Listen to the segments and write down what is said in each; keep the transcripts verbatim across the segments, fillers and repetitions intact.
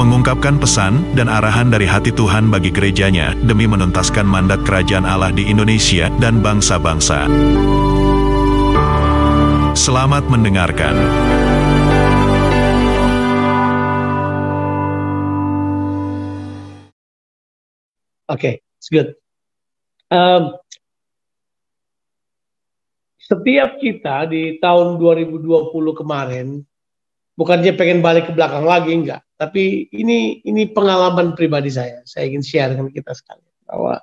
mengungkapkan pesan dan arahan dari hati Tuhan bagi gerejanya demi menuntaskan mandat kerajaan Allah di Indonesia dan bangsa-bangsa. Selamat mendengarkan. Oke, okay, it's good. Um, setiap kita di tahun dua ribu dua puluh kemarin, bukannya pengen balik ke belakang lagi, enggak. Tapi ini ini pengalaman pribadi saya. Saya ingin share dengan kita sekalian bahwa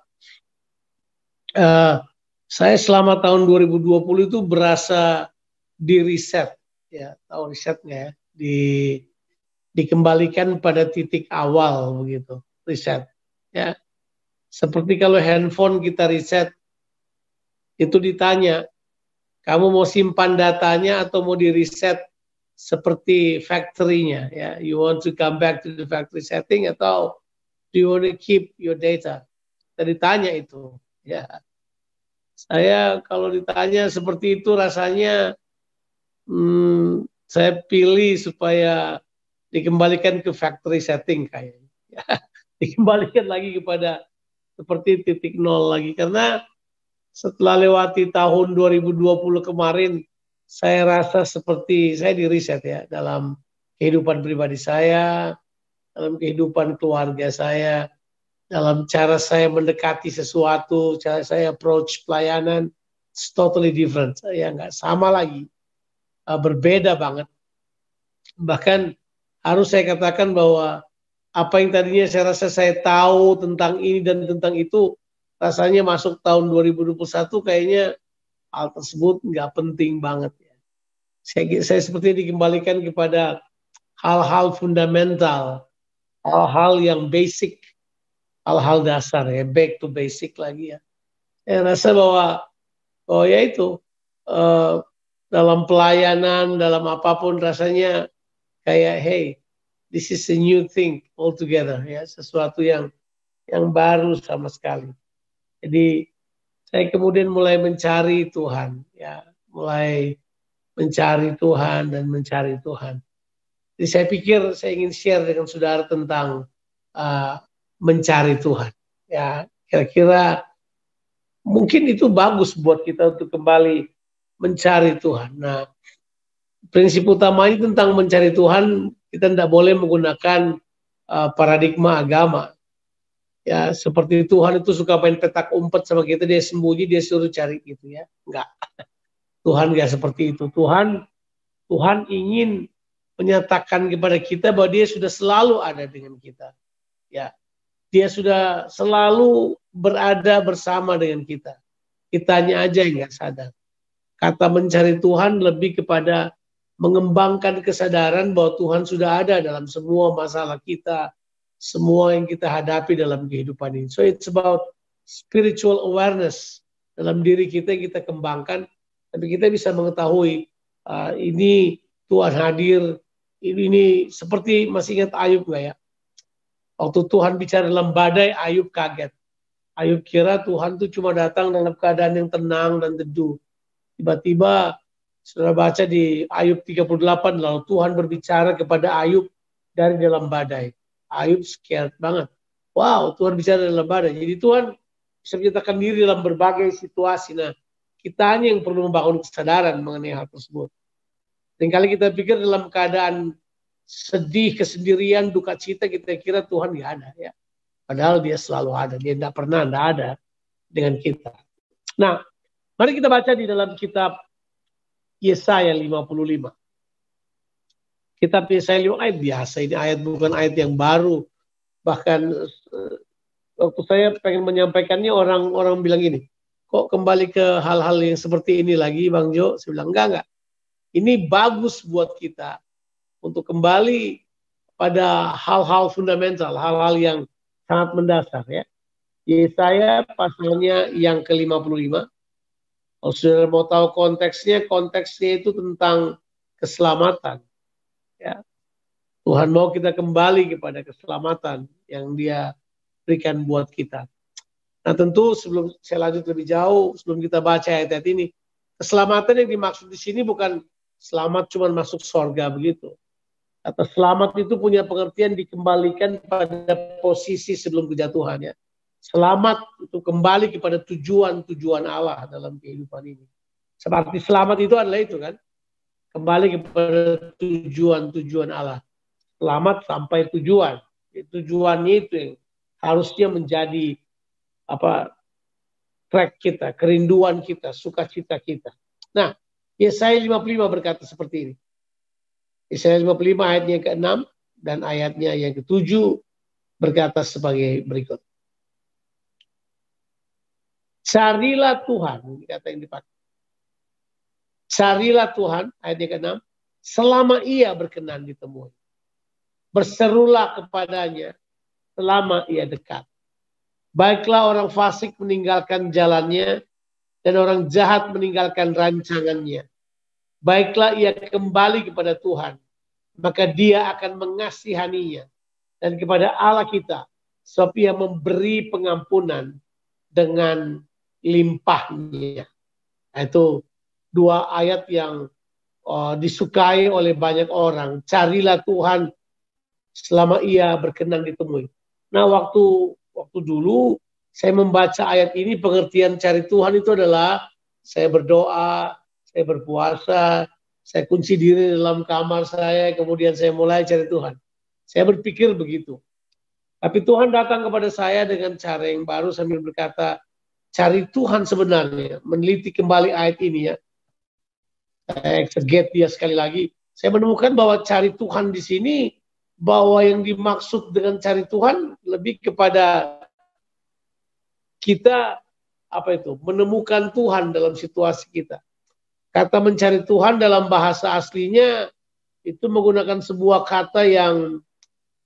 uh, saya selama tahun dua ribu dua puluh itu berasa di reset, ya, tahu resetnya ya, di dikembalikan pada titik awal begitu, reset. Ya, seperti kalau handphone kita reset, itu ditanya, kamu mau simpan datanya atau mau di reset? Seperti factory-nya, ya, you want to come back to the factory setting atau do you want to keep your data? Tadi tanya itu, ya. Saya kalau ditanya seperti itu rasanya, hmm, saya pilih supaya dikembalikan ke factory setting kayaknya, ya. Dikembalikan lagi kepada seperti titik nol lagi, karena setelah lewati tahun dua ribu dua puluh kemarin, saya rasa seperti saya di reset ya, dalam kehidupan pribadi saya, dalam kehidupan keluarga saya, dalam cara saya mendekati sesuatu, cara saya approach pelayanan, it's totally different. Ya, nggak sama lagi, berbeda banget. Bahkan harus saya katakan bahwa apa yang tadinya saya rasa saya tahu tentang ini dan tentang itu, rasanya masuk tahun dua ribu dua puluh satu kayaknya hal tersebut nggak penting banget ya. Saya, saya seperti dikembalikan kepada hal-hal fundamental, hal-hal yang basic, hal-hal dasar ya, back to basic lagi ya. Saya rasa bahwa oh ya itu uh, dalam pelayanan, dalam apapun rasanya kayak hey, this is a new thing altogether ya, sesuatu yang yang baru sama sekali. Jadi saya kemudian mulai mencari Tuhan, ya, mulai mencari Tuhan dan mencari Tuhan. Jadi saya pikir saya ingin share dengan saudara tentang uh, mencari Tuhan. Ya, kira-kira mungkin itu bagus buat kita untuk kembali mencari Tuhan. Nah, prinsip utamanya tentang mencari Tuhan, kita tidak boleh menggunakan uh, paradigma agama. Ya, seperti Tuhan itu suka main petak umpet sama kita, dia sembunyi, dia suruh cari gitu ya. Enggak. Tuhan enggak seperti itu. Tuhan Tuhan ingin menyatakan kepada kita bahwa dia sudah selalu ada dengan kita. Ya. Dia sudah selalu berada bersama dengan kita. Kitanya aja yang enggak sadar. Kata mencari Tuhan lebih kepada mengembangkan kesadaran bahwa Tuhan sudah ada dalam semua masalah kita, semua yang kita hadapi dalam kehidupan ini. So it's about spiritual awareness. Dalam diri kita yang kita kembangkan, tapi kita bisa mengetahui uh, ini Tuhan hadir. Ini, ini seperti masih ingat Ayub nggak ya? Waktu Tuhan bicara dalam badai, Ayub kaget. Ayub kira Tuhan tuh cuma datang dalam keadaan yang tenang dan teduh. Tiba-tiba saudara baca di Ayub tiga puluh delapan, lalu Tuhan berbicara kepada Ayub dari dalam badai. Ayub scared banget. Wow, Tuhan bicara dalam badai. Jadi Tuhan bisa menyatakan diri dalam berbagai situasi. Nah, kita hanya yang perlu membangun kesadaran mengenai hal tersebut. Seringkali kita pikir dalam keadaan sedih, kesendirian, duka cita, kita kira Tuhan nggak ada. Ya. Padahal dia selalu ada. Dia tidak pernah tidak ada dengan kita. Nah, mari kita baca di dalam kitab Yesaya lima puluh lima. Kitab Yesaya lima ayat biasa, ini ayat bukan ayat yang baru. Bahkan waktu saya pengen menyampaikannya, orang-orang bilang gini, kok kembali ke hal-hal yang seperti ini lagi Bang Jo? Saya bilang, enggak, enggak. Ini bagus buat kita untuk kembali pada hal-hal fundamental, hal-hal yang sangat mendasar ya. Yesaya pasalnya yang ke lima puluh lima. Kalau saudara mau tahu konteksnya, konteksnya itu tentang keselamatan. Ya. Tuhan mau kita kembali kepada keselamatan yang Dia berikan buat kita. Nah tentu sebelum saya lanjut lebih jauh, sebelum kita baca ayat-ayat ini, keselamatan yang dimaksud di sini bukan selamat cuma masuk surga begitu. Atau selamat itu punya pengertian dikembalikan pada posisi sebelum kejatuhan, ya. Selamat itu kembali kepada tujuan-tujuan Allah dalam kehidupan ini. Seperti selamat itu adalah itu kan. Kembali kepada tujuan-tujuan Allah. Selamat sampai tujuan. Tujuannya itu yang harusnya menjadi apa track kita, kerinduan kita, sukacita kita. Nah, Yesaya lima puluh lima berkata seperti ini. Yesaya lima puluh lima ayatnya yang ke enam dan ayatnya yang ke tujuh berkata sebagai berikut. Carilah Tuhan, kata yang dipakai. Carilah Tuhan, ayat yang ke enam, selama Ia berkenan ditemui. Berserulah kepadanya selama Ia dekat. Baiklah orang fasik meninggalkan jalannya dan orang jahat meninggalkan rancangannya. Baiklah ia kembali kepada Tuhan, maka Dia akan mengasihaninya dan kepada Allah kita, sebab Ia memberi pengampunan dengan limpahnya. Nah, itu dua ayat yang uh, disukai oleh banyak orang. Carilah Tuhan selama Ia berkenan ditemui. Nah, waktu waktu dulu saya membaca ayat ini, pengertian cari Tuhan itu adalah saya berdoa, saya berpuasa, saya kunci diri dalam kamar saya, kemudian saya mulai cari Tuhan. Saya berpikir begitu. Tapi Tuhan datang kepada saya dengan cara yang baru sambil berkata, cari Tuhan sebenarnya, meneliti kembali ayat ini ya. Saya exegete dia sekali lagi. Saya menemukan bahwa cari Tuhan di sini, bahwa yang dimaksud dengan cari Tuhan lebih kepada kita apa itu menemukan Tuhan dalam situasi kita. Kata mencari Tuhan dalam bahasa aslinya itu menggunakan sebuah kata yang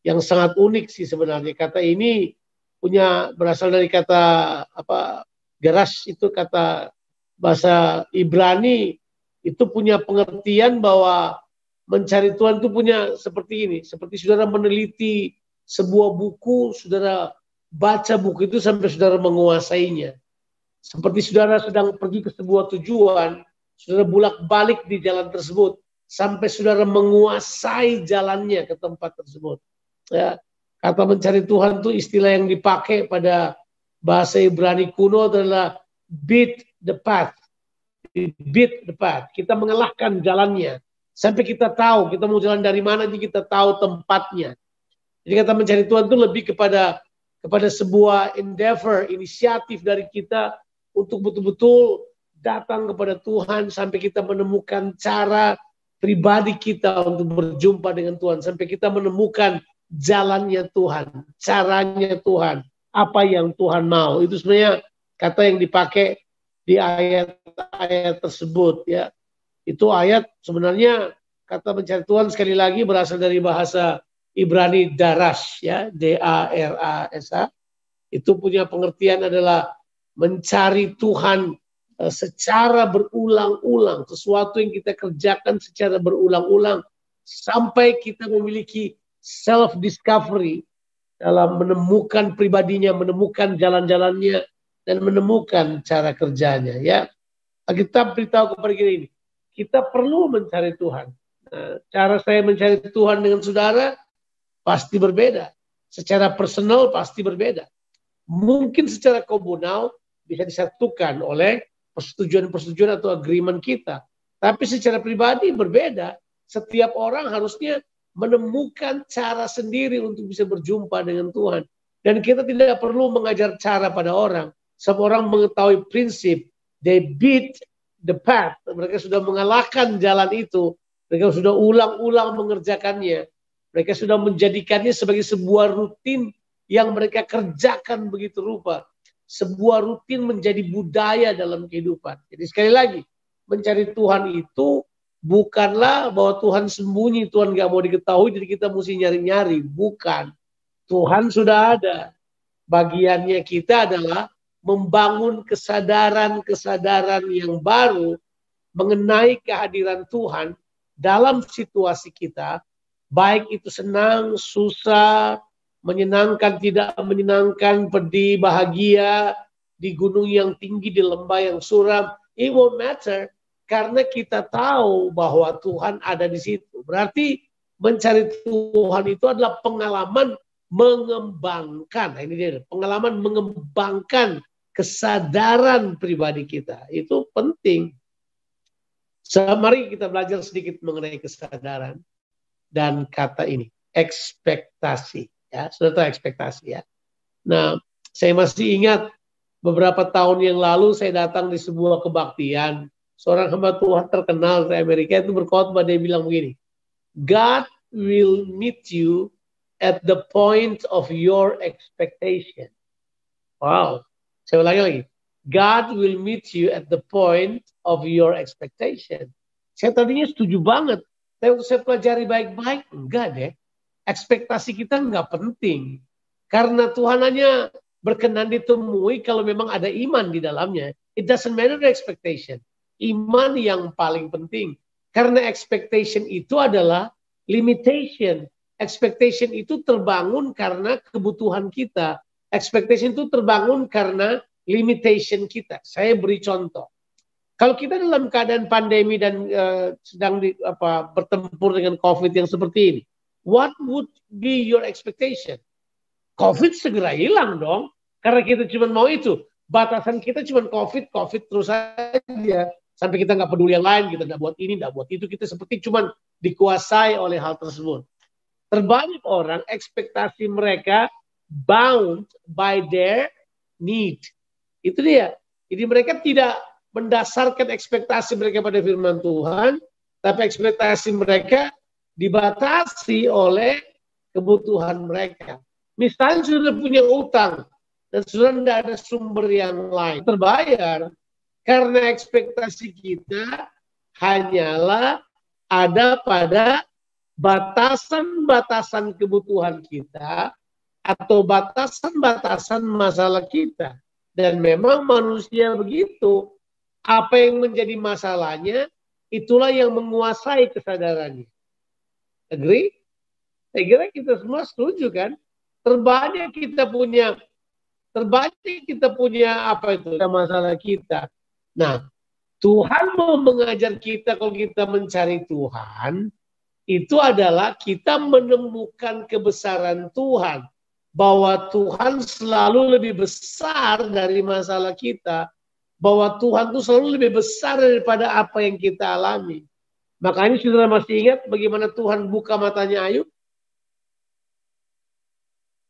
yang sangat unik sih sebenarnya. Kata ini punya berasal dari kata apa geras, itu kata bahasa Ibrani, itu punya pengertian bahwa mencari Tuhan itu punya seperti ini, seperti saudara meneliti sebuah buku, saudara baca buku itu sampai saudara menguasainya. Seperti saudara sedang pergi ke sebuah tujuan, saudara bolak-balik di jalan tersebut, sampai saudara menguasai jalannya ke tempat tersebut. Ya, kata mencari Tuhan itu istilah yang dipakai pada bahasa Ibrani kuno adalah beat the path. Beat the path. Kita mengalahkan jalannya. Sampai kita tahu, kita mau jalan dari mana, jadi kita tahu tempatnya. Jadi kata mencari Tuhan itu lebih kepada kepada sebuah endeavor, inisiatif dari kita untuk betul-betul datang kepada Tuhan sampai kita menemukan cara pribadi kita untuk berjumpa dengan Tuhan. Sampai kita menemukan jalannya Tuhan, caranya Tuhan, apa yang Tuhan mau. Itu sebenarnya kata yang dipakai di ayat-ayat tersebut ya. Itu ayat sebenarnya kata mencari Tuhan sekali lagi berasal dari bahasa Ibrani darash ya, D A R A S H. Itu punya pengertian adalah mencari Tuhan secara berulang-ulang, sesuatu yang kita kerjakan secara berulang-ulang sampai kita memiliki self discovery dalam menemukan pribadinya, menemukan jalan-jalannya dan menemukan cara kerjanya ya. Kita beritahu kepada kita ini, kita perlu mencari Tuhan. Nah, cara saya mencari Tuhan dengan saudara pasti berbeda. Secara personal pasti berbeda. Mungkin secara komunal bisa disatukan oleh persetujuan-persetujuan atau agreement kita. Tapi secara pribadi berbeda. Setiap orang harusnya menemukan cara sendiri untuk bisa berjumpa dengan Tuhan. Dan kita tidak perlu mengajar cara pada orang. Semua orang mengetahui prinsip. They beat the path, mereka sudah mengalahkan jalan itu, mereka sudah ulang-ulang mengerjakannya, mereka sudah menjadikannya sebagai sebuah rutin yang mereka kerjakan begitu rupa, sebuah rutin menjadi budaya dalam kehidupan. Jadi sekali lagi, mencari Tuhan itu bukanlah bahwa Tuhan sembunyi, Tuhan gak mau diketahui, jadi kita mesti nyari-nyari, bukan. Tuhan sudah ada, bagiannya kita adalah membangun kesadaran-kesadaran yang baru mengenai kehadiran Tuhan dalam situasi kita, baik itu senang, susah, menyenangkan, tidak menyenangkan, pedih, bahagia, di gunung yang tinggi, di lembah yang suram, it won't matter, karena kita tahu bahwa Tuhan ada di situ. Berarti mencari Tuhan itu adalah pengalaman mengembangkan, ini dia, pengalaman mengembangkan kesadaran pribadi kita. Itu penting. So, mari kita belajar sedikit mengenai kesadaran dan kata ini, ekspektasi. Ya, sudah tahu ekspektasi ya. Nah, saya masih ingat beberapa tahun yang lalu saya datang di sebuah kebaktian. Seorang hamba Tuhan terkenal dari Amerika itu berkhotbah, dia bilang begini, God will meet you at the point of your expectation. Wow, saya ulangi lagi. God will meet you at the point of your expectation. Saya tadinya setuju banget, tapi untuk saya pelajari baik-baik, enggak deh. Ekspektasi kita enggak penting. Karena Tuhan hanya berkenan ditemui kalau memang ada iman di dalamnya. It doesn't matter the expectation. Iman yang paling penting. Karena expectation itu adalah limitation. Expectation itu terbangun karena kebutuhan kita. Expectation itu terbangun karena limitation kita. Saya beri contoh. Kalau kita dalam keadaan pandemi dan uh, sedang di, apa, bertempur dengan COVID yang seperti ini, what would be your expectation? COVID segera hilang dong, karena kita cuma mau itu. Batasan kita cuma COVID, COVID terus saja. Sampai kita nggak peduli yang lain, kita nggak buat ini, nggak buat itu. Kita seperti cuma dikuasai oleh hal tersebut. Terbanyak orang, ekspektasi mereka bound by their need. Itu dia. Jadi mereka tidak mendasarkan ekspektasi mereka pada firman Tuhan, tapi ekspektasi mereka dibatasi oleh kebutuhan mereka. Misalnya sudah punya utang, dan sudah tidak ada sumber yang lain terbayar, karena ekspektasi kita hanyalah ada pada batasan-batasan kebutuhan kita, atau batasan-batasan masalah kita. Dan memang manusia begitu, apa yang menjadi masalahnya, itulah yang menguasai kesadarannya. Agree? Saya kira kita semua setuju kan? Terbanyak kita punya, terbanyak kita punya apa itu, masalah kita. Nah, Tuhan mau mengajar kita kalau kita mencari Tuhan, itu adalah kita menemukan kebesaran Tuhan. Bahwa Tuhan selalu lebih besar dari masalah kita. Bahwa Tuhan itu selalu lebih besar daripada apa yang kita alami. Makanya saudara masih ingat bagaimana Tuhan buka matanya Ayub?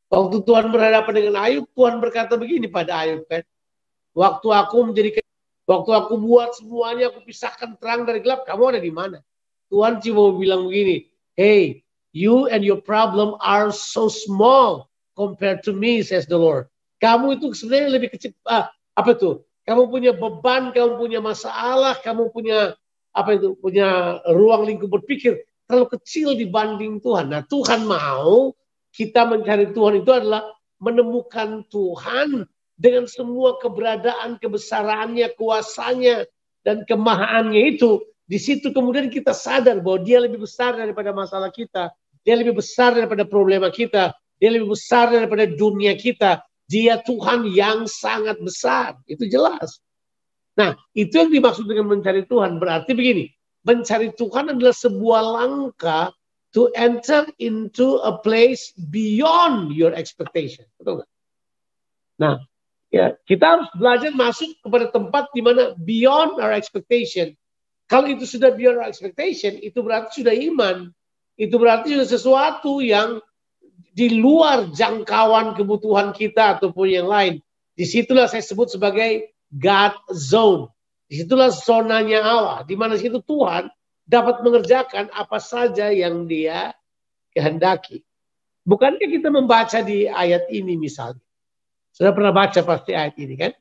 Waktu Tuhan berhadapan dengan Ayub, Tuhan berkata begini pada Ayub, kan? Waktu aku menjadi, waktu aku buat semuanya, aku pisahkan terang dari gelap, kamu ada di mana? Tuhan cuma bilang begini, hey, you and your problem are so small compared to me, says the Lord. Kamu itu sebenarnya lebih kecil. Ah, apa itu? Kamu punya beban, kamu punya masalah, kamu punya apa itu? Punya ruang lingkup berpikir terlalu kecil dibanding Tuhan. Nah, Tuhan mau kita mencari Tuhan itu adalah menemukan Tuhan dengan semua keberadaan, kebesarannya, kuasanya, dan kemahaannya itu. Di situ kemudian kita sadar bahwa dia lebih besar daripada masalah kita. Dia lebih besar daripada problema kita. Dia lebih besar daripada dunia kita. Dia Tuhan yang sangat besar. Itu jelas. Nah, itu yang dimaksud dengan mencari Tuhan. Berarti begini, mencari Tuhan adalah sebuah langkah to enter into a place beyond your expectation. Betul nggak? Nah, ya, kita harus belajar masuk kepada tempat di mana beyond our expectation. Kalau itu sudah beyond our expectation, itu berarti sudah iman. Itu berarti sudah sesuatu yang di luar jangkauan kebutuhan kita ataupun yang lain. Disitulah saya sebut sebagai God Zone. Disitulah zonanya Allah. Di mana situ Tuhan dapat mengerjakan apa saja yang dia kehendaki. Bukankah kita membaca di ayat ini misalnya? Sudah pernah baca pasti ayat ini kan?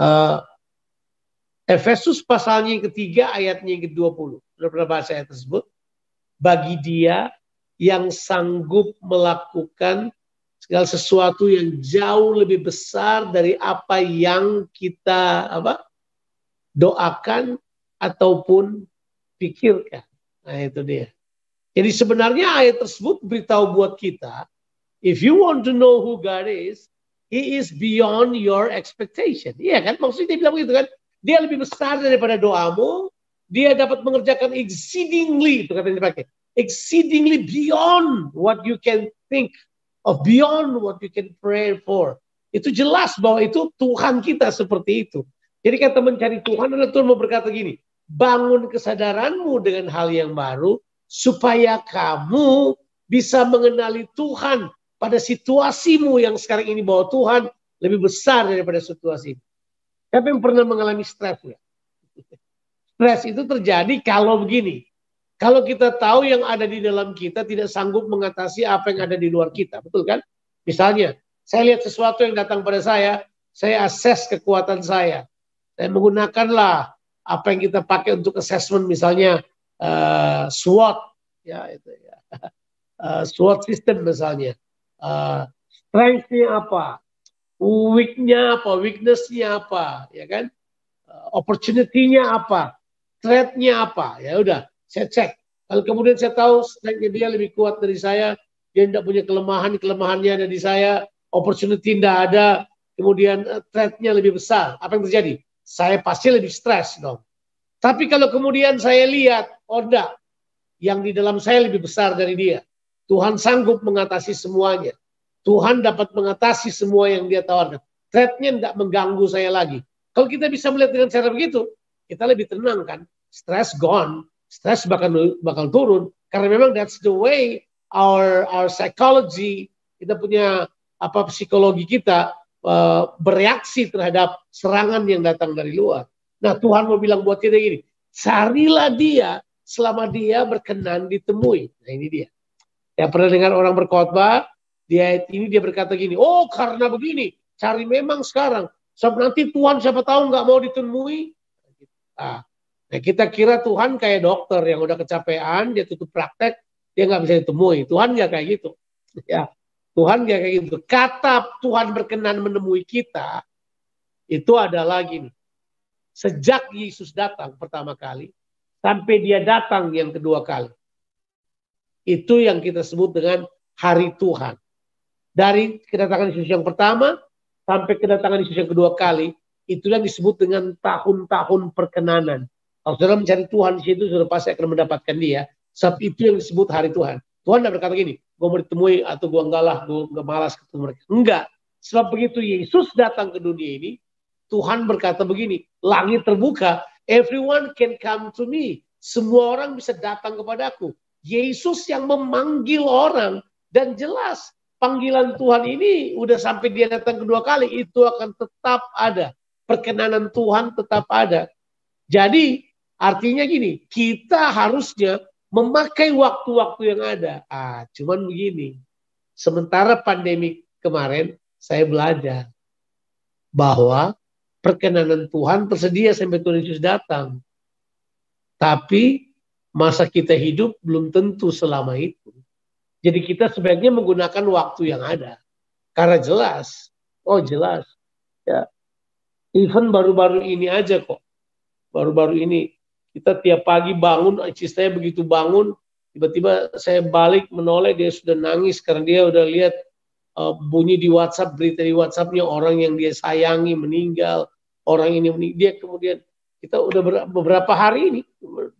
Uh, Efesus pasalnya yang ketiga ayatnya yang ke dua puluh. Sudah pernah baca ayat tersebut? Bagi dia yang sanggup melakukan segala sesuatu yang jauh lebih besar dari apa yang kita apa doakan ataupun pikirkan. Nah itu dia. Jadi sebenarnya ayat tersebut beritahu buat kita, if you want to know who God is, He is beyond your expectation. Iya kan? Maksudnya dia bilang begitu kan? Dia lebih besar daripada doamu. Dia dapat mengerjakan exceedingly, itu kata yang dipakai. Exceedingly beyond what you can think of, beyond what you can pray for. Itu jelas bahwa itu Tuhan kita seperti itu. Jadi kata mencari Tuhan adalah Tuhan mau berkata gini, bangun kesadaranmu dengan hal yang baru, supaya kamu bisa mengenali Tuhan pada situasimu yang sekarang ini, bahwa Tuhan lebih besar daripada situasi. Siapa yang pernah mengalami stres ya? Stres itu terjadi kalau begini. Kalau kita tahu yang ada di dalam kita tidak sanggup mengatasi apa yang ada di luar kita. Betul kan? Misalnya, saya lihat sesuatu yang datang pada saya, saya assess kekuatan saya. Dan menggunakanlah apa yang kita pakai untuk assessment, misalnya uh, SWOT. Ya, itu, ya. Uh, SWOT system misalnya. Uh, strength-nya apa, weak-nya apa, weakness-nya apa, ya kan? Uh, opportunity-nya apa, threat-nya apa, ya udah, saya cek. Kalau kemudian saya tahu strength-nya dia lebih kuat dari saya, dia tidak punya kelemahan, kelemahannya ada di saya, opportunity tidak ada, kemudian uh, threat-nya lebih besar. Apa yang terjadi? Saya pasti lebih stres dong. Tapi kalau kemudian saya lihat, oh enggak, yang di dalam saya lebih besar dari dia. Tuhan sanggup mengatasi semuanya. Tuhan dapat mengatasi semua yang dia tawarkan. Threat-nya tidak mengganggu saya lagi. Kalau kita bisa melihat dengan cara begitu, kita lebih tenang kan? Stress gone, stress bakal bakal turun. Karena memang that's the way our our psychology, kita punya apa psikologi kita uh, bereaksi terhadap serangan yang datang dari luar. Nah Tuhan mau bilang buat kita gini, carilah dia selama dia berkenan ditemui. Nah ini dia. Ya pernah dengar orang berkhotbah, dia ini dia berkata gini, oh karena begini, cari memang sekarang, sampai nanti Tuhan siapa tahu nggak mau ditemui. Nah, kita kira Tuhan kayak dokter yang udah kecapean, dia tutup praktek, dia nggak bisa ditemui. Tuhan nggak kayak gitu, ya Tuhan nggak kayak gitu. Kata Tuhan berkenan menemui kita itu adalah gini, sejak Yesus datang pertama kali sampai dia datang yang kedua kali. Itu yang kita sebut dengan hari Tuhan. Dari kedatangan Yesus yang pertama sampai kedatangan Yesus yang kedua kali, itu yang disebut dengan tahun-tahun perkenanan. Kalau saudara mencari Tuhan di situ, saudara pasti akan mendapatkan dia. Sebab itu yang disebut hari Tuhan. Tuhan tidak berkata gini, gue mau ditemui atau gue enggak lah, gue enggak malas ketemu mereka. Enggak. Sebab begitu Yesus datang ke dunia ini, Tuhan berkata begini, langit terbuka, everyone can come to me. Semua orang bisa datang kepadaku. Yesus yang memanggil orang, dan jelas panggilan Tuhan ini udah sampai dia datang kedua kali itu akan tetap ada. Perkenanan Tuhan tetap ada. Jadi artinya gini, kita harusnya memakai waktu-waktu yang ada. Ah, cuman begini, sementara pandemi kemarin saya belajar bahwa perkenanan Tuhan tersedia sampai Tuhan Yesus datang. Tapi masa kita hidup belum tentu selama itu. Jadi kita sebaiknya menggunakan waktu yang ada. Karena jelas. Oh jelas. Ya. Even baru-baru ini aja kok. Baru-baru ini. Kita tiap pagi bangun. Istri saya begitu bangun. Tiba-tiba saya balik menoleh. Dia sudah nangis. Karena dia udah lihat uh, bunyi di WhatsApp. Berita di WhatsAppnya. Orang yang dia sayangi meninggal. Orang ini meninggal. Dia kemudian. Kita udah beberapa hari ini,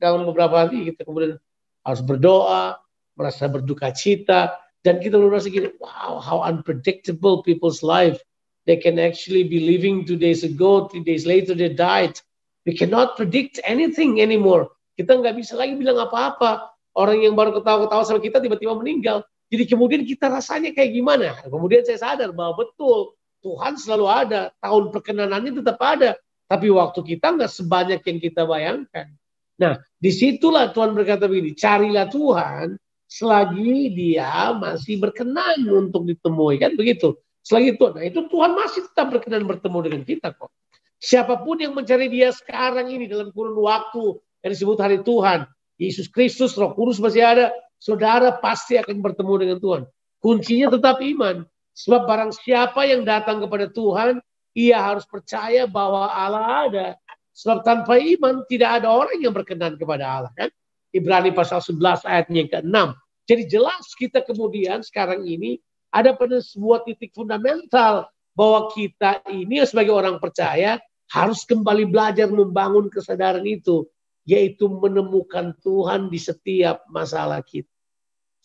dalam beberapa hari kita kemudian harus berdoa, merasa berduka cita, dan kita merasa gini, wow, how unpredictable people's life. They can actually be living two days ago, three days later they died. We cannot predict anything anymore. Kita nggak bisa lagi bilang apa-apa. Orang yang baru ketawa-ketawa sama kita tiba-tiba meninggal. Jadi kemudian kita rasanya kayak gimana? Kemudian saya sadar bahwa betul, Tuhan selalu ada, tahun perkenanannya tetap ada. Tapi waktu kita nggak sebanyak yang kita bayangkan. Nah, disitulah Tuhan berkata begini, carilah Tuhan selagi dia masih berkenan untuk ditemui. Kan begitu. Selagi Tuhan. Nah, itu Tuhan masih tetap berkenan bertemu dengan kita kok. Siapapun yang mencari dia sekarang ini dalam kurun waktu yang disebut hari Tuhan. Yesus Kristus, Roh Kudus masih ada. Saudara pasti akan bertemu dengan Tuhan. Kuncinya tetap iman. Sebab barang siapa yang datang kepada Tuhan, ia harus percaya bahwa Allah ada. Sebab tanpa iman tidak ada orang yang berkenan kepada Allah, kan? Ibrani pasal sebelas ayatnya yang keenam. Jadi jelas kita kemudian sekarang ini ada pada sebuah titik fundamental bahwa kita ini sebagai orang percaya harus kembali belajar membangun kesadaran itu, yaitu menemukan Tuhan di setiap masalah kita.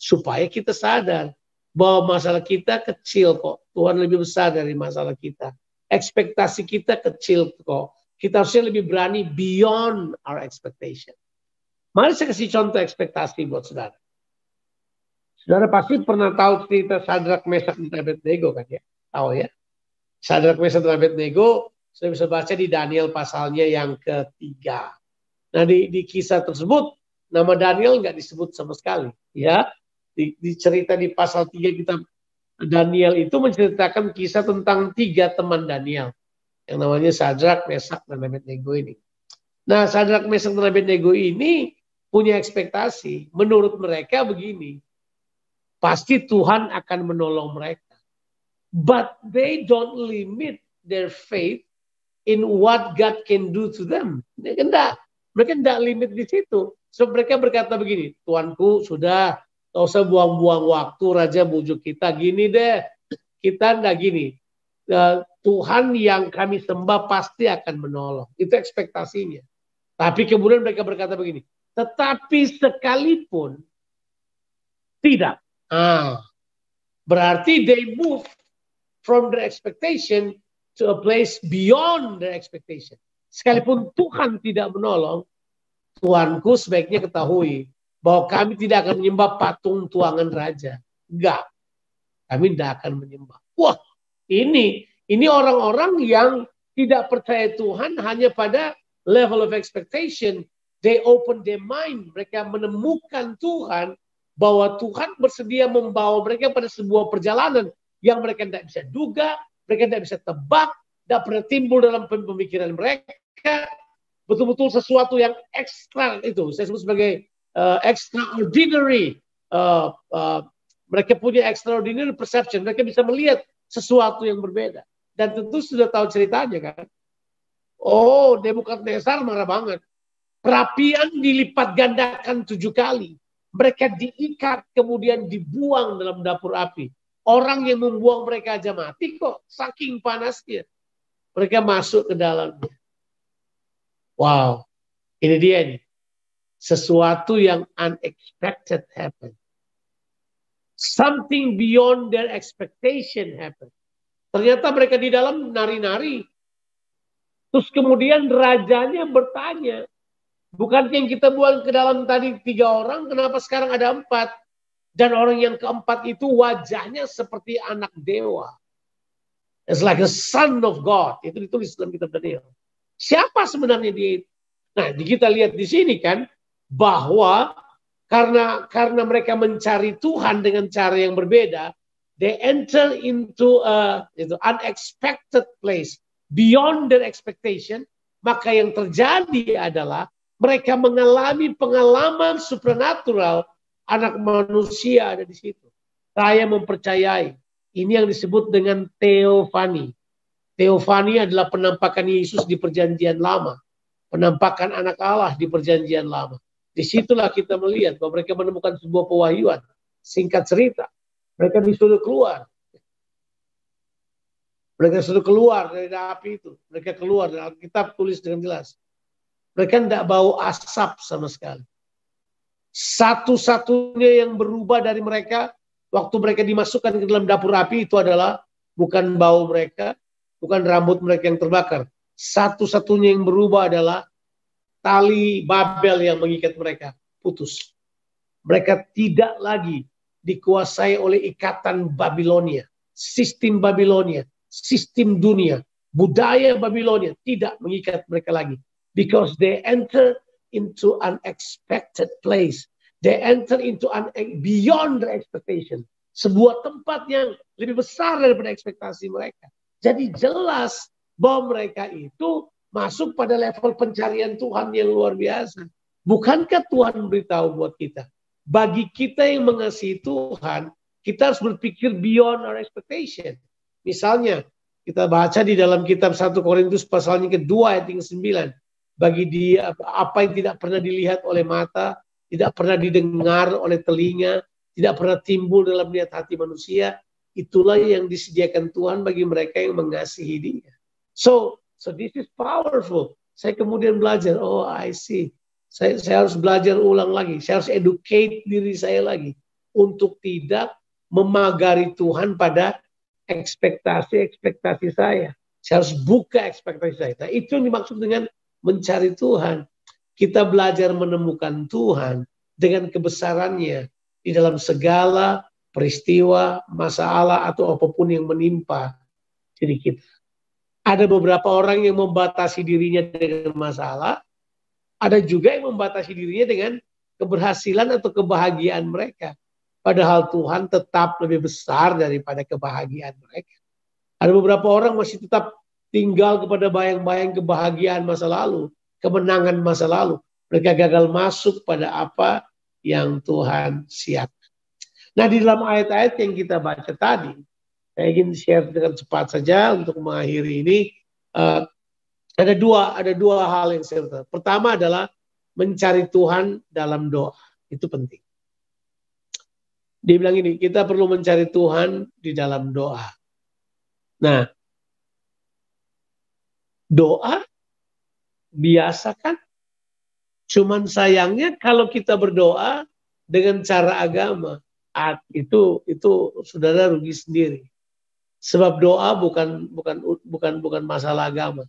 Supaya kita sadar bahwa masalah kita kecil kok, Tuhan lebih besar dari masalah kita. Ekspektasi kita kecil kok, kita harusnya lebih berani beyond our expectation. Mari saya kasih contoh ekspektasi buat saudara. Saudara pasti pernah tahu cerita Sadrakh, Mesakh, dan Abednego kan ya? Tahu ya? Sadrakh, Mesakh, dan Abednego saya bisa baca di Daniel pasalnya yang ketiga. Nah di, di kisah tersebut nama Daniel nggak disebut sama sekali ya. Di, di cerita di pasal tiga kita Daniel itu menceritakan kisah tentang tiga teman Daniel yang namanya Sadrakh, Mesakh, dan Abednego ini. Nah, Sadrakh, Mesakh, dan Abednego ini punya ekspektasi. Menurut mereka begini, pasti Tuhan akan menolong mereka. But they don't limit their faith in what God can do to them. Mereka enggak, mereka enggak limit di situ. So, mereka berkata begini, Tuanku sudah, gak usah buang-buang waktu, Raja bujuk kita gini deh. Kita enggak gini. Uh, Tuhan yang kami sembah pasti akan menolong. Itu ekspektasinya. Tapi kemudian mereka berkata begini, tetapi sekalipun tidak. Ah, berarti they move from their expectation to a place beyond their expectation. Sekalipun Tuhan tidak menolong, Tuhanku sebaiknya ketahui bahwa kami tidak akan menyembah patung tuangan raja. Enggak. Kami tidak akan menyembah. Wah, ini ini orang-orang yang tidak percaya Tuhan hanya pada level of expectation. They open their mind. Mereka menemukan Tuhan, bahwa Tuhan bersedia membawa mereka pada sebuah perjalanan yang mereka tidak bisa duga, mereka tidak bisa tebak, tidak pernah timbul dalam pemikiran mereka. Betul-betul sesuatu yang ekstra itu. Saya sebut sebagai Uh, extraordinary, uh, uh, mereka punya extraordinary perception. Mereka bisa melihat sesuatu yang berbeda. Dan tentu sudah tahu ceritanya kan. Oh, Nebukadnezar marah banget. Perapian dilipat gandakan tujuh kali. Mereka diikat kemudian dibuang dalam dapur api. Orang yang membuang mereka aja mati kok, saking panasnya. Mereka masuk ke dalamnya. Wow, ini dia nih. Sesuatu yang unexpected happen. Something beyond their expectation happen. Ternyata mereka di dalam nari-nari. Terus kemudian rajanya bertanya. Bukan yang kita buang ke dalam tadi tiga orang, kenapa sekarang ada empat? Dan orang yang keempat itu wajahnya seperti anak dewa. It's like a son of God. Itu ditulis dalam kitab Daniel. Siapa sebenarnya dia itu? Nah kita lihat di sini kan, bahwa karena karena mereka mencari Tuhan dengan cara yang berbeda, they enter into a itu unexpected place beyond their expectation. Maka yang terjadi adalah mereka mengalami pengalaman supranatural. Anak manusia ada di situ. Saya mempercayai. Ini yang disebut dengan teofani. Teofani adalah penampakan Yesus di Perjanjian Lama, penampakan anak Allah di Perjanjian Lama. Disitulah kita melihat bahwa mereka menemukan sebuah pewahyuan. Singkat cerita, mereka disuruh keluar. Mereka disuruh keluar dari api itu. Mereka keluar, dan Alkitab tulis dengan jelas. Mereka tidak bau asap sama sekali. Satu-satunya yang berubah dari mereka, waktu mereka dimasukkan ke dalam dapur api itu adalah bukan bau mereka, bukan rambut mereka yang terbakar. Satu-satunya yang berubah adalah tali Babel yang mengikat mereka putus. Mereka tidak lagi dikuasai oleh ikatan Babilonia, sistem Babilonia, sistem dunia, budaya Babilonia tidak mengikat mereka lagi. Because they enter into unexpected place, they enter into an beyond the expectation, sebuah tempat yang lebih besar daripada ekspektasi mereka. Jadi jelas bahwa mereka itu masuk pada level pencarian Tuhan yang luar biasa. Bukankah Tuhan beritahu buat kita, bagi kita yang mengasihi Tuhan, kita harus berpikir beyond our expectation. Misalnya, kita baca di dalam kitab satu Korintus pasalnya kedua ayat yang sembilan. Bagi dia, apa yang tidak pernah dilihat oleh mata, tidak pernah didengar oleh telinga, tidak pernah timbul dalam niat hati manusia, itulah yang disediakan Tuhan bagi mereka yang mengasihi dia. So, so this is powerful. Saya kemudian belajar, oh I see. Saya, saya harus belajar ulang lagi. Saya harus educate diri saya lagi. Untuk tidak memagari Tuhan pada ekspektasi-ekspektasi saya. Saya harus buka ekspektasi saya. Nah, itu yang dimaksud dengan mencari Tuhan. Kita belajar menemukan Tuhan dengan kebesarannya di dalam segala peristiwa, masalah, atau apapun yang menimpa diri kita. Ada beberapa orang yang membatasi dirinya dengan masalah, ada juga yang membatasi dirinya dengan keberhasilan atau kebahagiaan mereka. Padahal Tuhan tetap lebih besar daripada kebahagiaan mereka. Ada beberapa orang masih tetap tinggal kepada bayang-bayang kebahagiaan masa lalu, kemenangan masa lalu. Mereka gagal masuk pada apa yang Tuhan siapkan. Nah, di dalam ayat-ayat yang kita baca tadi, saya ingin share dengan cepat saja untuk mengakhiri ini. Uh, ada dua, ada dua hal yang saya katakan. Pertama adalah mencari Tuhan dalam doa. Itu penting. Dia bilang ini, kita perlu mencari Tuhan di dalam doa. Nah, doa biasa kan? Cuman sayangnya kalau kita berdoa dengan cara agama, itu itu saudara rugi sendiri. Sebab doa bukan bukan bukan bukan masalah agama.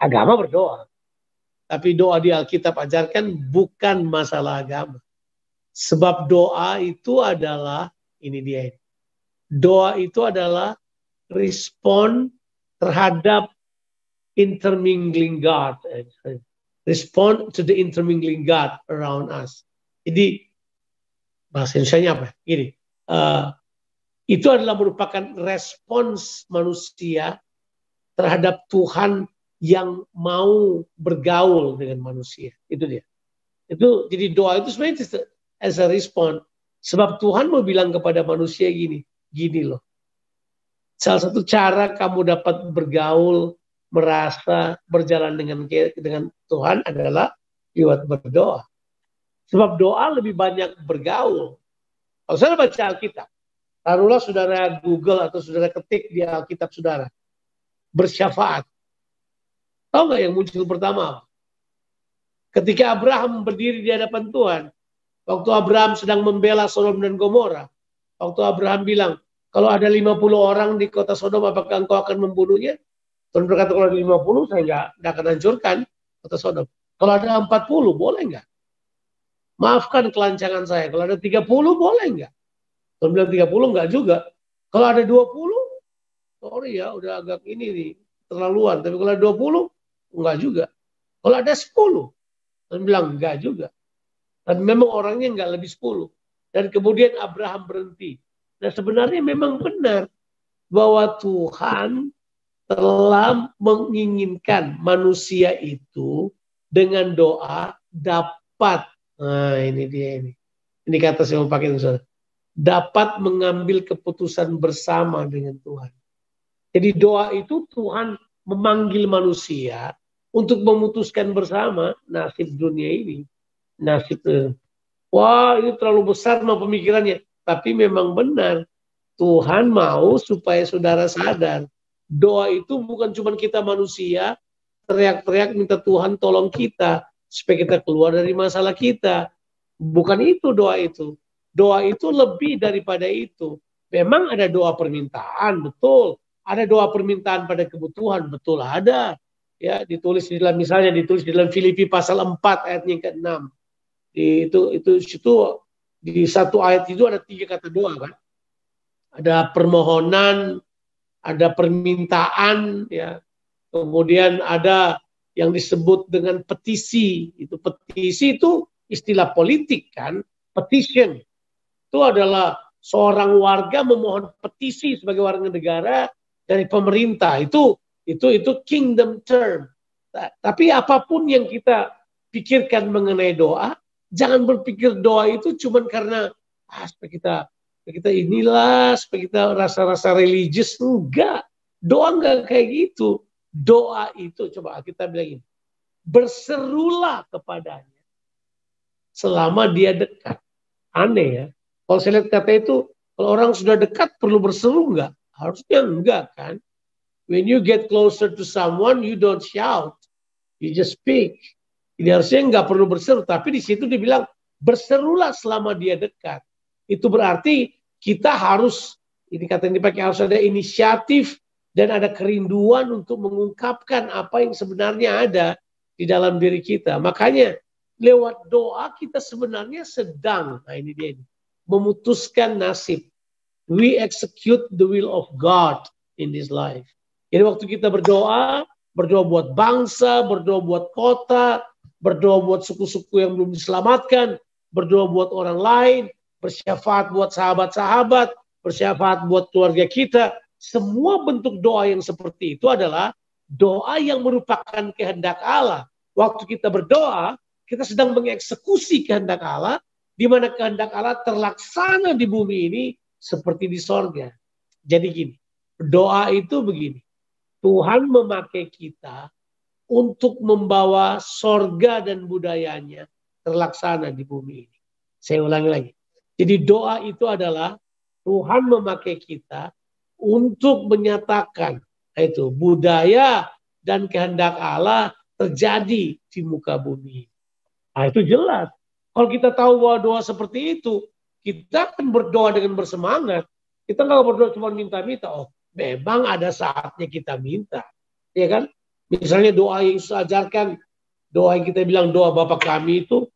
Agama berdoa. Tapi doa di Alkitab ajarkan bukan masalah agama. Sebab doa itu adalah, ini dia, doa itu adalah respon terhadap intermingling God. Respond to the intermingling God around us. Jadi, bahasa Indonesia apa? Gini, uh, itu adalah merupakan respons manusia terhadap Tuhan yang mau bergaul dengan manusia. Itu dia. Itu, jadi doa itu sebenarnya as a response. Sebab Tuhan mau bilang kepada manusia gini, gini loh. Salah satu cara kamu dapat bergaul, merasa berjalan dengan dengan Tuhan adalah lewat berdoa. Sebab doa lebih banyak bergaul. Kalau saudara baca Alkitab, taruhlah saudara Google atau saudara ketik di Alkitab saudara, bersyafaat. Tahu nggak yang muncul pertama? Ketika Abraham berdiri di hadapan Tuhan, waktu Abraham sedang membela Sodom dan Gomora, waktu Abraham bilang, kalau ada lima puluh orang di kota Sodom, apakah engkau akan membunuhnya? Tuhan berkata, kalau ada lima puluh, saya enggak, enggak akan hancurkan kota Sodom. Kalau ada empat puluh, boleh enggak? Maafkan kelancangan saya. Kalau ada tiga puluh, boleh enggak? Tuhan bilang tiga puluh, enggak juga. Kalau ada dua puluh, sorry ya, udah agak ini nih, terlaluan. Tapi kalau ada dua puluh, enggak juga. Kalau ada sepuluh, Tuhan bilang enggak juga. Dan memang orangnya nggak lebih sepuluh. Dan kemudian Abraham berhenti. Nah, sebenarnya memang benar bahwa Tuhan telah menginginkan manusia itu dengan doa dapat. Nah, ini dia ini. Ini kata saya mau pakai. Dapat mengambil keputusan bersama dengan Tuhan. Jadi doa itu Tuhan memanggil manusia untuk memutuskan bersama nasib dunia ini. Nasib, wah ini terlalu besar mah pemikirannya. Tapi memang benar, Tuhan mau supaya saudara sadar, doa itu bukan cuma kita manusia teriak-teriak minta Tuhan tolong kita supaya kita keluar dari masalah kita. Bukan itu doa itu. Doa itu lebih daripada itu. Memang ada doa permintaan, betul. Ada doa permintaan pada kebutuhan, betul ada. Ya, ditulis di dalam, misalnya ditulis di dalam Filipi pasal empat ayat yang keenam. Di, itu itu situ di satu ayat itu ada tiga kata doa kan, ada permohonan, ada permintaan, ya, kemudian ada yang disebut dengan petisi. Itu petisi itu istilah politik kan, petition itu adalah seorang warga memohon petisi sebagai warga negara dari pemerintah. Itu itu itu kingdom term. Tapi apapun yang kita pikirkan mengenai doa, jangan berpikir doa itu cuma karena ah, supaya kita supaya kita inilah, supaya kita rasa-rasa religius, enggak. Doa enggak kayak gitu. Doa itu, coba kita bilang ini, berserulah kepadanya selama dia dekat. Aneh ya. Kalau saya lihat kata itu, kalau orang sudah dekat perlu berseru enggak? Harusnya enggak kan? When you get closer to someone, you don't shout. You just speak. Ini harusnya enggak perlu berseru. Tapi di situ dibilang, berserulah selama dia dekat. Itu berarti kita harus, ini kata yang dipakai, harus ada inisiatif dan ada kerinduan untuk mengungkapkan apa yang sebenarnya ada di dalam diri kita. Makanya lewat doa kita sebenarnya sedang, nah ini dia ini, memutuskan nasib. We execute the will of God in this life. Jadi waktu kita berdoa, berdoa buat bangsa, berdoa buat kota, berdoa buat suku-suku yang belum diselamatkan, berdoa buat orang lain, bersyafaat buat sahabat-sahabat, bersyafaat buat keluarga kita. Semua bentuk doa yang seperti itu adalah doa yang merupakan kehendak Allah. Waktu kita berdoa, kita sedang mengeksekusi kehendak Allah, di mana kehendak Allah terlaksana di bumi ini seperti di sorga. Jadi gini, doa itu begini. Tuhan memakai kita untuk membawa sorga dan budayanya terlaksana di bumi ini. Saya ulangi lagi. Jadi doa itu adalah Tuhan memakai kita untuk menyatakan itu budaya dan kehendak Allah terjadi di muka bumi. Nah, itu jelas. Kalau kita tahu bahwa doa seperti itu, kita akan berdoa dengan bersemangat. Kita nggak berdoa cuma minta-minta. Oh, memang ada saatnya kita minta, ya kan? Misalnya doa yang Yesus ajarkan, doa yang kita bilang doa Bapa Kami itu,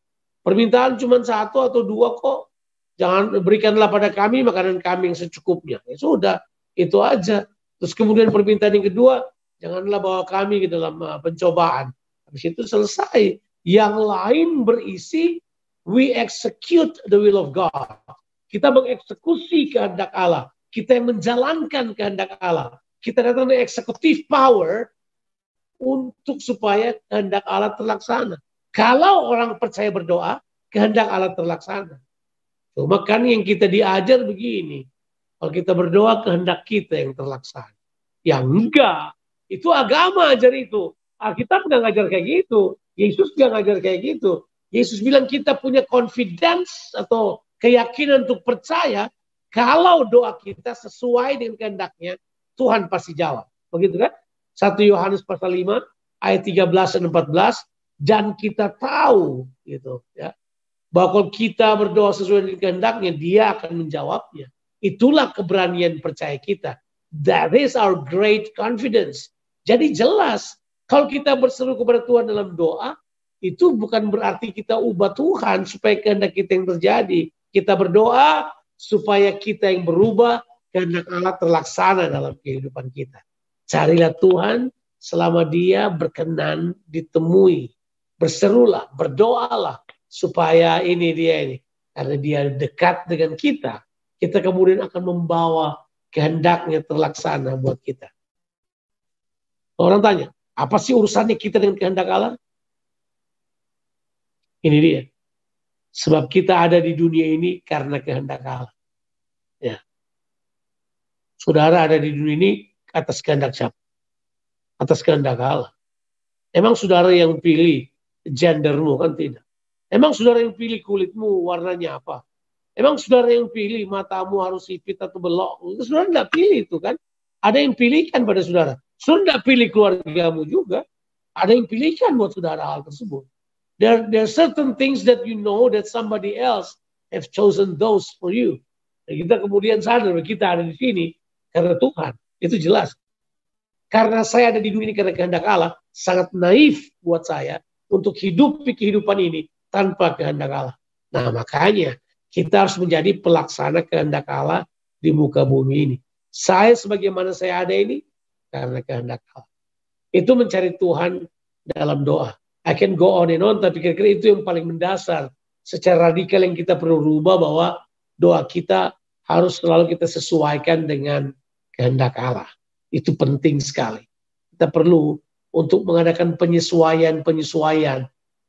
permintaan cuma satu atau dua kok. Jangan, berikanlah pada kami makanan kami yang secukupnya. Ya sudah, itu aja. Terus kemudian permintaan yang kedua, janganlah bawa kami ke dalam pencobaan. Habis itu selesai. Yang lain berisi, we execute the will of God. Kita mengeksekusi kehendak Allah. Kita yang menjalankan kehendak Allah. Kita datang dari executive power untuk supaya kehendak Allah terlaksana. Kalau orang percaya berdoa, kehendak Allah terlaksana. Cuma kan yang kita diajar begini, kalau kita berdoa kehendak kita yang terlaksana. Ya enggak, itu agama ajar itu. Alkitab nggak ngajar kayak gitu, Yesus nggak ngajar kayak gitu. Yesus bilang kita punya confidence atau keyakinan untuk percaya, kalau doa kita sesuai dengan kehendaknya, Tuhan pasti jawab. Begitu kan? satu Yohanes pasal lima ayat tiga belas dan empat belas, dan kita tahu gitu ya. Bahwa kalau kita berdoa sesuai dengan kehendaknya, dia akan menjawabnya. Itulah keberanian percaya kita. That is our great confidence. Jadi jelas, kalau kita berseru kepada Tuhan dalam doa, itu bukan berarti kita ubah Tuhan supaya kehendak kita yang terjadi. Kita berdoa supaya kita yang berubah, kehendak Allah terlaksana dalam kehidupan kita. Carilah Tuhan selama dia berkenan ditemui. Berserulah, berdoalah. Supaya ini dia ini, karena dia dekat dengan kita, kita kemudian akan membawa kehendaknya terlaksana buat kita. Orang tanya, apa sih urusannya kita dengan kehendak Allah? Ini dia. Sebab kita ada di dunia ini karena kehendak Allah. Ya. Saudara ada di dunia ini atas kehendak siapa? Atas kehendak Allah. Emang saudara yang pilih gendermu? Kan tidak. Emang saudara yang pilih kulitmu warnanya apa? Emang saudara yang pilih matamu harus sipit atau belok? Saudara tidak pilih itu kan? Ada yang pilihkan pada saudara. Saudara tidak pilih keluargamu juga. Ada yang pilihkan buat saudara hal tersebut. There, there are certain things that you know that somebody else have chosen those for you. Dan kita kemudian sadar kita ada di sini karena Tuhan. Itu jelas. Karena saya ada di dunia ini karena kehendak Allah, sangat naif buat saya untuk hidup di kehidupan ini tanpa kehendak Allah. Nah makanya kita harus menjadi pelaksana kehendak Allah di muka bumi ini. Saya sebagaimana saya ada ini karena kehendak Allah. Itu mencari Tuhan dalam doa. I can go on and on, tapi kira-kira itu yang paling mendasar. Secara radikal yang kita perlu rubah bahwa doa kita harus selalu kita sesuaikan dengan kehendak Allah. Itu penting sekali. Kita perlu untuk mengadakan penyesuaian-penyesuaian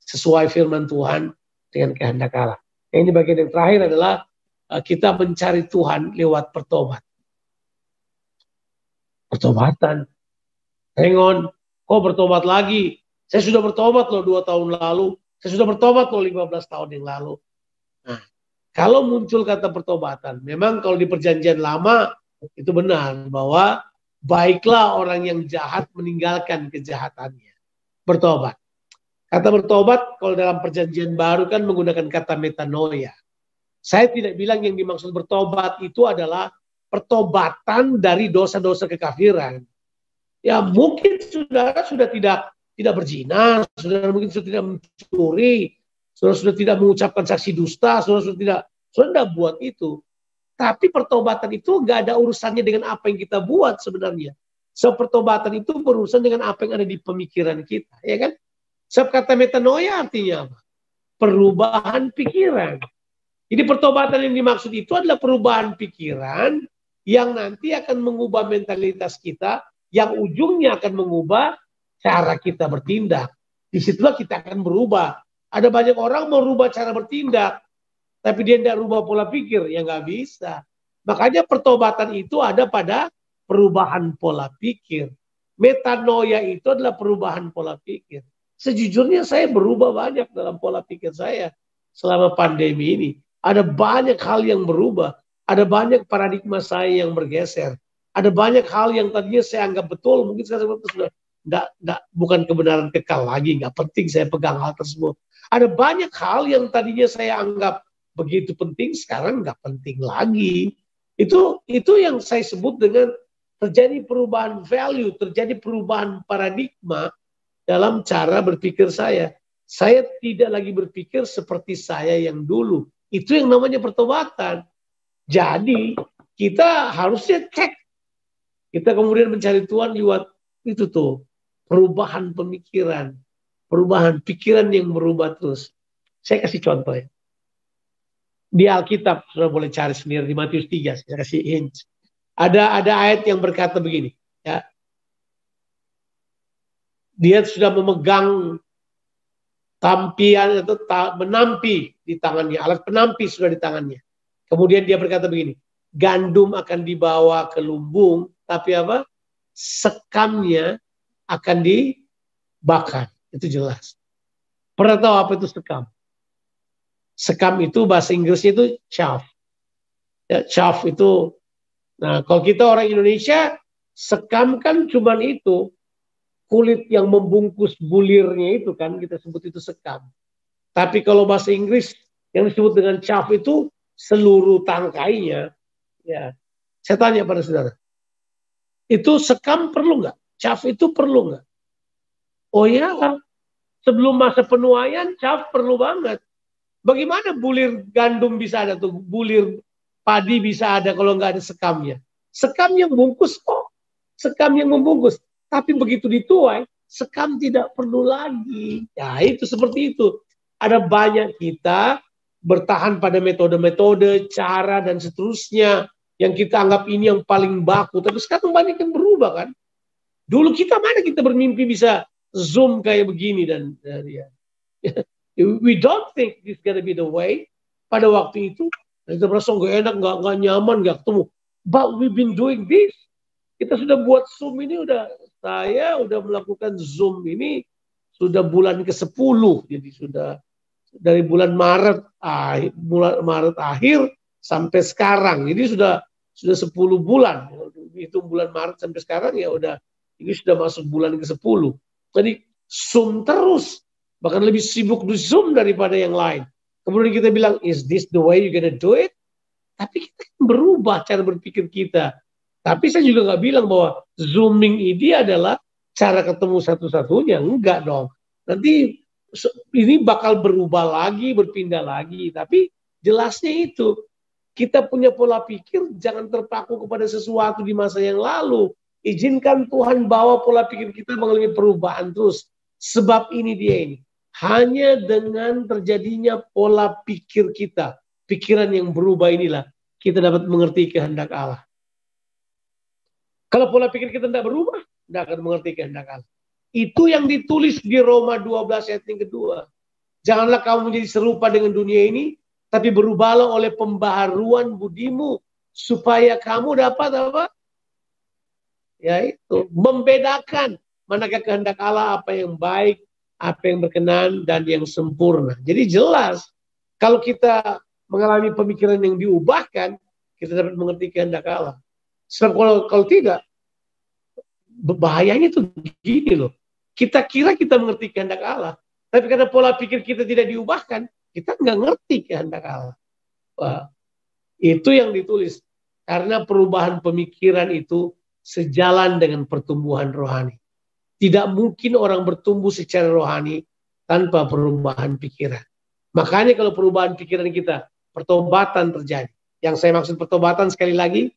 sesuai firman Tuhan dengan kehendak Allah. Yang ini bagian yang terakhir adalah kita mencari Tuhan lewat pertobat. Pertobatan. Hang on, kok bertobat lagi? Saya sudah bertobat loh dua tahun lalu. Saya sudah bertobat loh lima belas tahun yang lalu. Nah, kalau muncul kata pertobatan, memang kalau di perjanjian lama, itu benar bahwa baiklah orang yang jahat meninggalkan kejahatannya. Bertobat. Kata bertobat kalau dalam perjanjian baru kan menggunakan kata metanoia. Saya tidak bilang yang dimaksud bertobat itu adalah pertobatan dari dosa-dosa kekafiran. Ya mungkin saudara sudah tidak tidak berzina, saudara mungkin sudah tidak mencuri, saudara sudah tidak mengucapkan saksi dusta, saudara sudah tidak sudah buat itu. Tapi pertobatan itu gak ada urusannya dengan apa yang kita buat sebenarnya. So pertobatan itu berurusan dengan apa yang ada di pemikiran kita, ya kan? Sebab kata metanoia artinya apa? Perubahan pikiran. Jadi pertobatan yang dimaksud itu adalah perubahan pikiran yang nanti akan mengubah mentalitas kita, yang ujungnya akan mengubah cara kita bertindak. Disitulah kita akan berubah. Ada banyak orang mau rubah cara bertindak, tapi dia tidak rubah pola pikir, ya nggak bisa. Makanya pertobatan itu ada pada perubahan pola pikir. Metanoia itu adalah perubahan pola pikir. Sejujurnya saya berubah banyak dalam pola pikir saya selama pandemi ini. Ada banyak hal yang berubah. Ada banyak paradigma saya yang bergeser. Ada banyak hal yang tadinya saya anggap betul. Mungkin saya sudah enggak, enggak, bukan kebenaran kekal lagi. Enggak penting saya pegang hal tersebut. Ada banyak hal yang tadinya saya anggap begitu penting. Sekarang enggak penting lagi. Itu, itu yang saya sebut dengan terjadi perubahan value. Terjadi perubahan paradigma dalam cara berpikir saya. Saya tidak lagi berpikir seperti saya yang dulu. Itu yang namanya pertobatan. Jadi kita harusnya cek. Kita kemudian mencari Tuhan lewat itu tuh. Perubahan pemikiran. Perubahan pikiran yang berubah terus. Saya kasih contoh ya. Di Alkitab, sudah boleh cari sendiri di Matius tiga. Saya kasih hint. Ada, ada ayat yang berkata begini. Ya. Dia sudah memegang tampian atau ta, menampi di tangannya, alat penampi sudah di tangannya. Kemudian dia berkata begini, gandum akan dibawa ke lumbung, tapi apa? Sekamnya akan dibakar. Itu jelas. Pernah tahu apa itu sekam? Sekam itu bahasa Inggrisnya itu chaff. Ya, chaff itu, nah kalau kita orang Indonesia, sekam kan cuman itu, kulit yang membungkus bulirnya itu kan, kita sebut itu sekam. Tapi kalau bahasa Inggris, yang disebut dengan chaff itu seluruh tangkainya. Ya. Saya tanya pada saudara, itu sekam perlu nggak? Chaff itu perlu nggak? Oh ya, sebelum masa penuaian, chaff perlu banget. Bagaimana bulir gandum bisa ada tuh, bulir padi bisa ada kalau nggak ada sekamnya? Sekam yang bungkus kok, sekam yang membungkus. Tapi begitu dituai, sekam tidak perlu lagi. Ya itu seperti itu. Ada banyak kita bertahan pada metode-metode, cara, dan seterusnya. Yang kita anggap ini yang paling baku. Tapi sekarang banyak yang berubah kan. Dulu kita mana kita bermimpi bisa zoom kayak begini. Dan, dan ya. We don't think this gonna be the way. Pada waktu itu, kita merasa gak enak, gak, gak nyaman, gak ketemu. But we've been doing this. Kita sudah buat Zoom ini udah. Saya udah melakukan Zoom ini sudah bulan ke sepuluh, jadi sudah dari bulan Maret akhir, bulan Maret akhir sampai sekarang. Jadi sudah sudah sepuluh bulan. Itu bulan Maret sampai sekarang ya udah ini sudah masuk bulan ke sepuluh. Jadi Zoom terus, bahkan lebih sibuk di Zoom daripada yang lain. Kemudian kita bilang, is this the way you gonna do it? Tapi kita berubah cara berpikir kita. Tapi saya juga nggak bilang bahwa Zooming ini adalah cara ketemu satu-satunya. Enggak dong. Nanti ini bakal berubah lagi, berpindah lagi. Tapi jelasnya itu. Kita punya pola pikir, jangan terpaku kepada sesuatu di masa yang lalu. Izinkan Tuhan bawa pola pikir kita mengalami perubahan terus. Sebab ini dia ini. Hanya dengan terjadinya pola pikir kita. Pikiran yang berubah inilah. Kita dapat mengerti kehendak Allah. Kalau pola pikir kita tidak berubah, tidak akan mengerti kehendak Allah. Itu yang ditulis di Roma dua belas ayat yang kedua. Janganlah kamu menjadi serupa dengan dunia ini, tapi berubahlah oleh pembaharuan budimu, supaya kamu dapat apa? Yaitu membedakan manakah kehendak Allah, apa yang baik, apa yang berkenan, dan yang sempurna. Jadi jelas, kalau kita mengalami pemikiran yang diubahkan, kita dapat mengerti kehendak Allah. Sebab kalau, kalau tidak, bahayanya itu gini loh. Kita kira kita mengerti kehendak Allah, tapi karena pola pikir kita tidak diubahkan, kita nggak ngerti kehendak Allah. Wah, itu yang ditulis. Karena perubahan pemikiran itu sejalan dengan pertumbuhan rohani. Tidak mungkin orang bertumbuh secara rohani tanpa perubahan pikiran. Makanya kalau perubahan pikiran kita, pertobatan terjadi. Yang saya maksud pertobatan sekali lagi,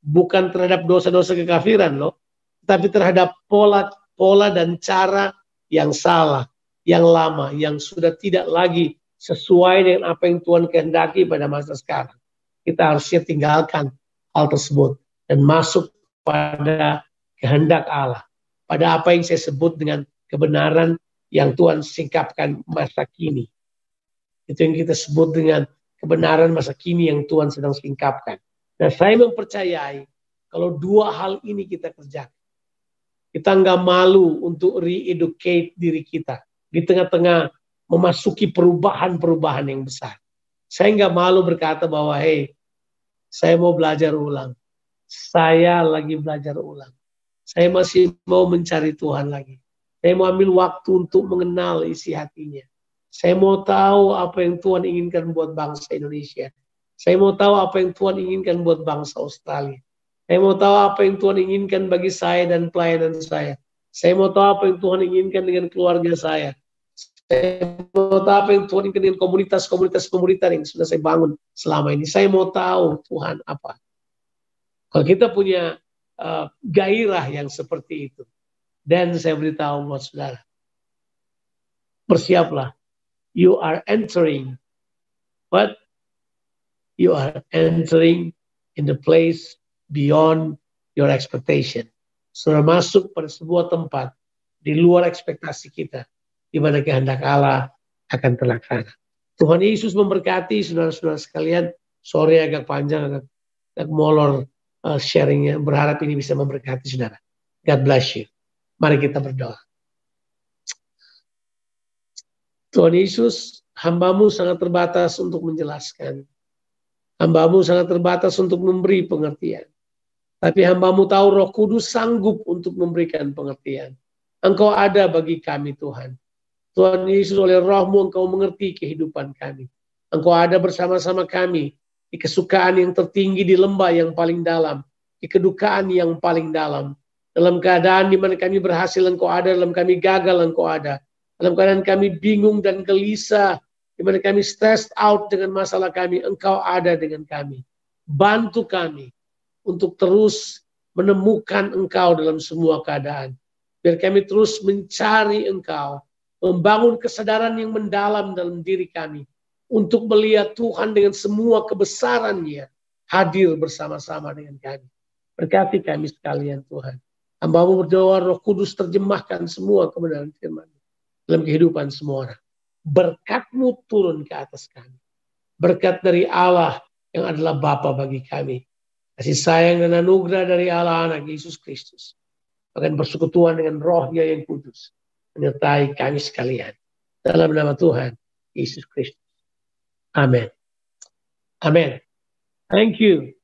bukan terhadap dosa-dosa kekafiran loh, tapi terhadap pola pola dan cara yang salah, yang lama, yang sudah tidak lagi sesuai dengan apa yang Tuhan kehendaki pada masa sekarang. Kita harusnya tinggalkan hal tersebut dan masuk pada kehendak Allah, pada apa yang saya sebut dengan kebenaran yang Tuhan singkapkan masa kini. Itu yang kita sebut dengan kebenaran masa kini yang Tuhan sedang singkapkan. Nah, saya mempercayai kalau dua hal ini kita kerjakan, kita nggak malu untuk re-educate diri kita di tengah-tengah memasuki perubahan-perubahan yang besar. Saya nggak malu berkata bahwa, hey, saya mau belajar ulang. Saya lagi belajar ulang. Saya masih mau mencari Tuhan lagi. Saya mau ambil waktu untuk mengenal isi hatinya. Saya mau tahu apa yang Tuhan inginkan buat bangsa Indonesia. Saya mau tahu apa yang Tuhan inginkan buat bangsa Australia. Saya mau tahu apa yang Tuhan inginkan bagi saya dan pelayanan saya. Saya mau tahu apa yang Tuhan inginkan dengan keluarga saya. Saya mau tahu apa yang Tuhan inginkan dengan komunitas-komunitas komunitas yang sudah saya bangun selama ini. Saya mau tahu Tuhan apa. Kalau kita punya uh, gairah yang seperti itu, dan saya beritahu buat saudara, bersiaplah. You are entering. What? You are entering in the place beyond your expectation. Saudara masuk pada sebuah tempat di luar ekspektasi kita, di mana kehendak Allah akan terlaksana. Tuhan Yesus memberkati saudara-saudara sekalian. Sorry agak panjang, agak, agak molor uh, sharingnya. Berharap ini bisa memberkati saudara. God bless you. Mari kita berdoa. Tuhan Yesus, hamba-Mu sangat terbatas untuk menjelaskan. Hamba-Mu sangat terbatas untuk memberi pengertian. Tapi hamba-Mu tahu Roh Kudus sanggup untuk memberikan pengertian. Engkau ada bagi kami, Tuhan. Tuhan Yesus, oleh Roh-Mu Engkau mengerti kehidupan kami. Engkau ada bersama-sama kami di kesukaan yang tertinggi, di lembah yang paling dalam, di kedukaan yang paling dalam. Dalam keadaan di mana kami berhasil, Engkau ada. Dalam kami gagal, Engkau ada. Dalam keadaan kami bingung dan gelisah, di mana kami stressed out dengan masalah kami, Engkau ada dengan kami. Bantu kami untuk terus menemukan Engkau dalam semua keadaan. Biar kami terus mencari Engkau, membangun kesadaran yang mendalam dalam diri kami, untuk melihat Tuhan dengan semua kebesarannya hadir bersama-sama dengan kami. Berkati kami sekalian, Tuhan. Hamba-Mu berdoa, Roh Kudus terjemahkan semua kebenaran firman dalam kehidupan semua orang. Berkat-Mu turun ke atas kami. Berkat dari Allah yang adalah Bapa bagi kami, kasih sayang dan anugerah dari Allah Anak Yesus Kristus, bahkan persekutuan dengan Roh-Nya yang kudus, menyertai kami sekalian. Dalam nama Tuhan Yesus Kristus. Amin. Amin. Thank you.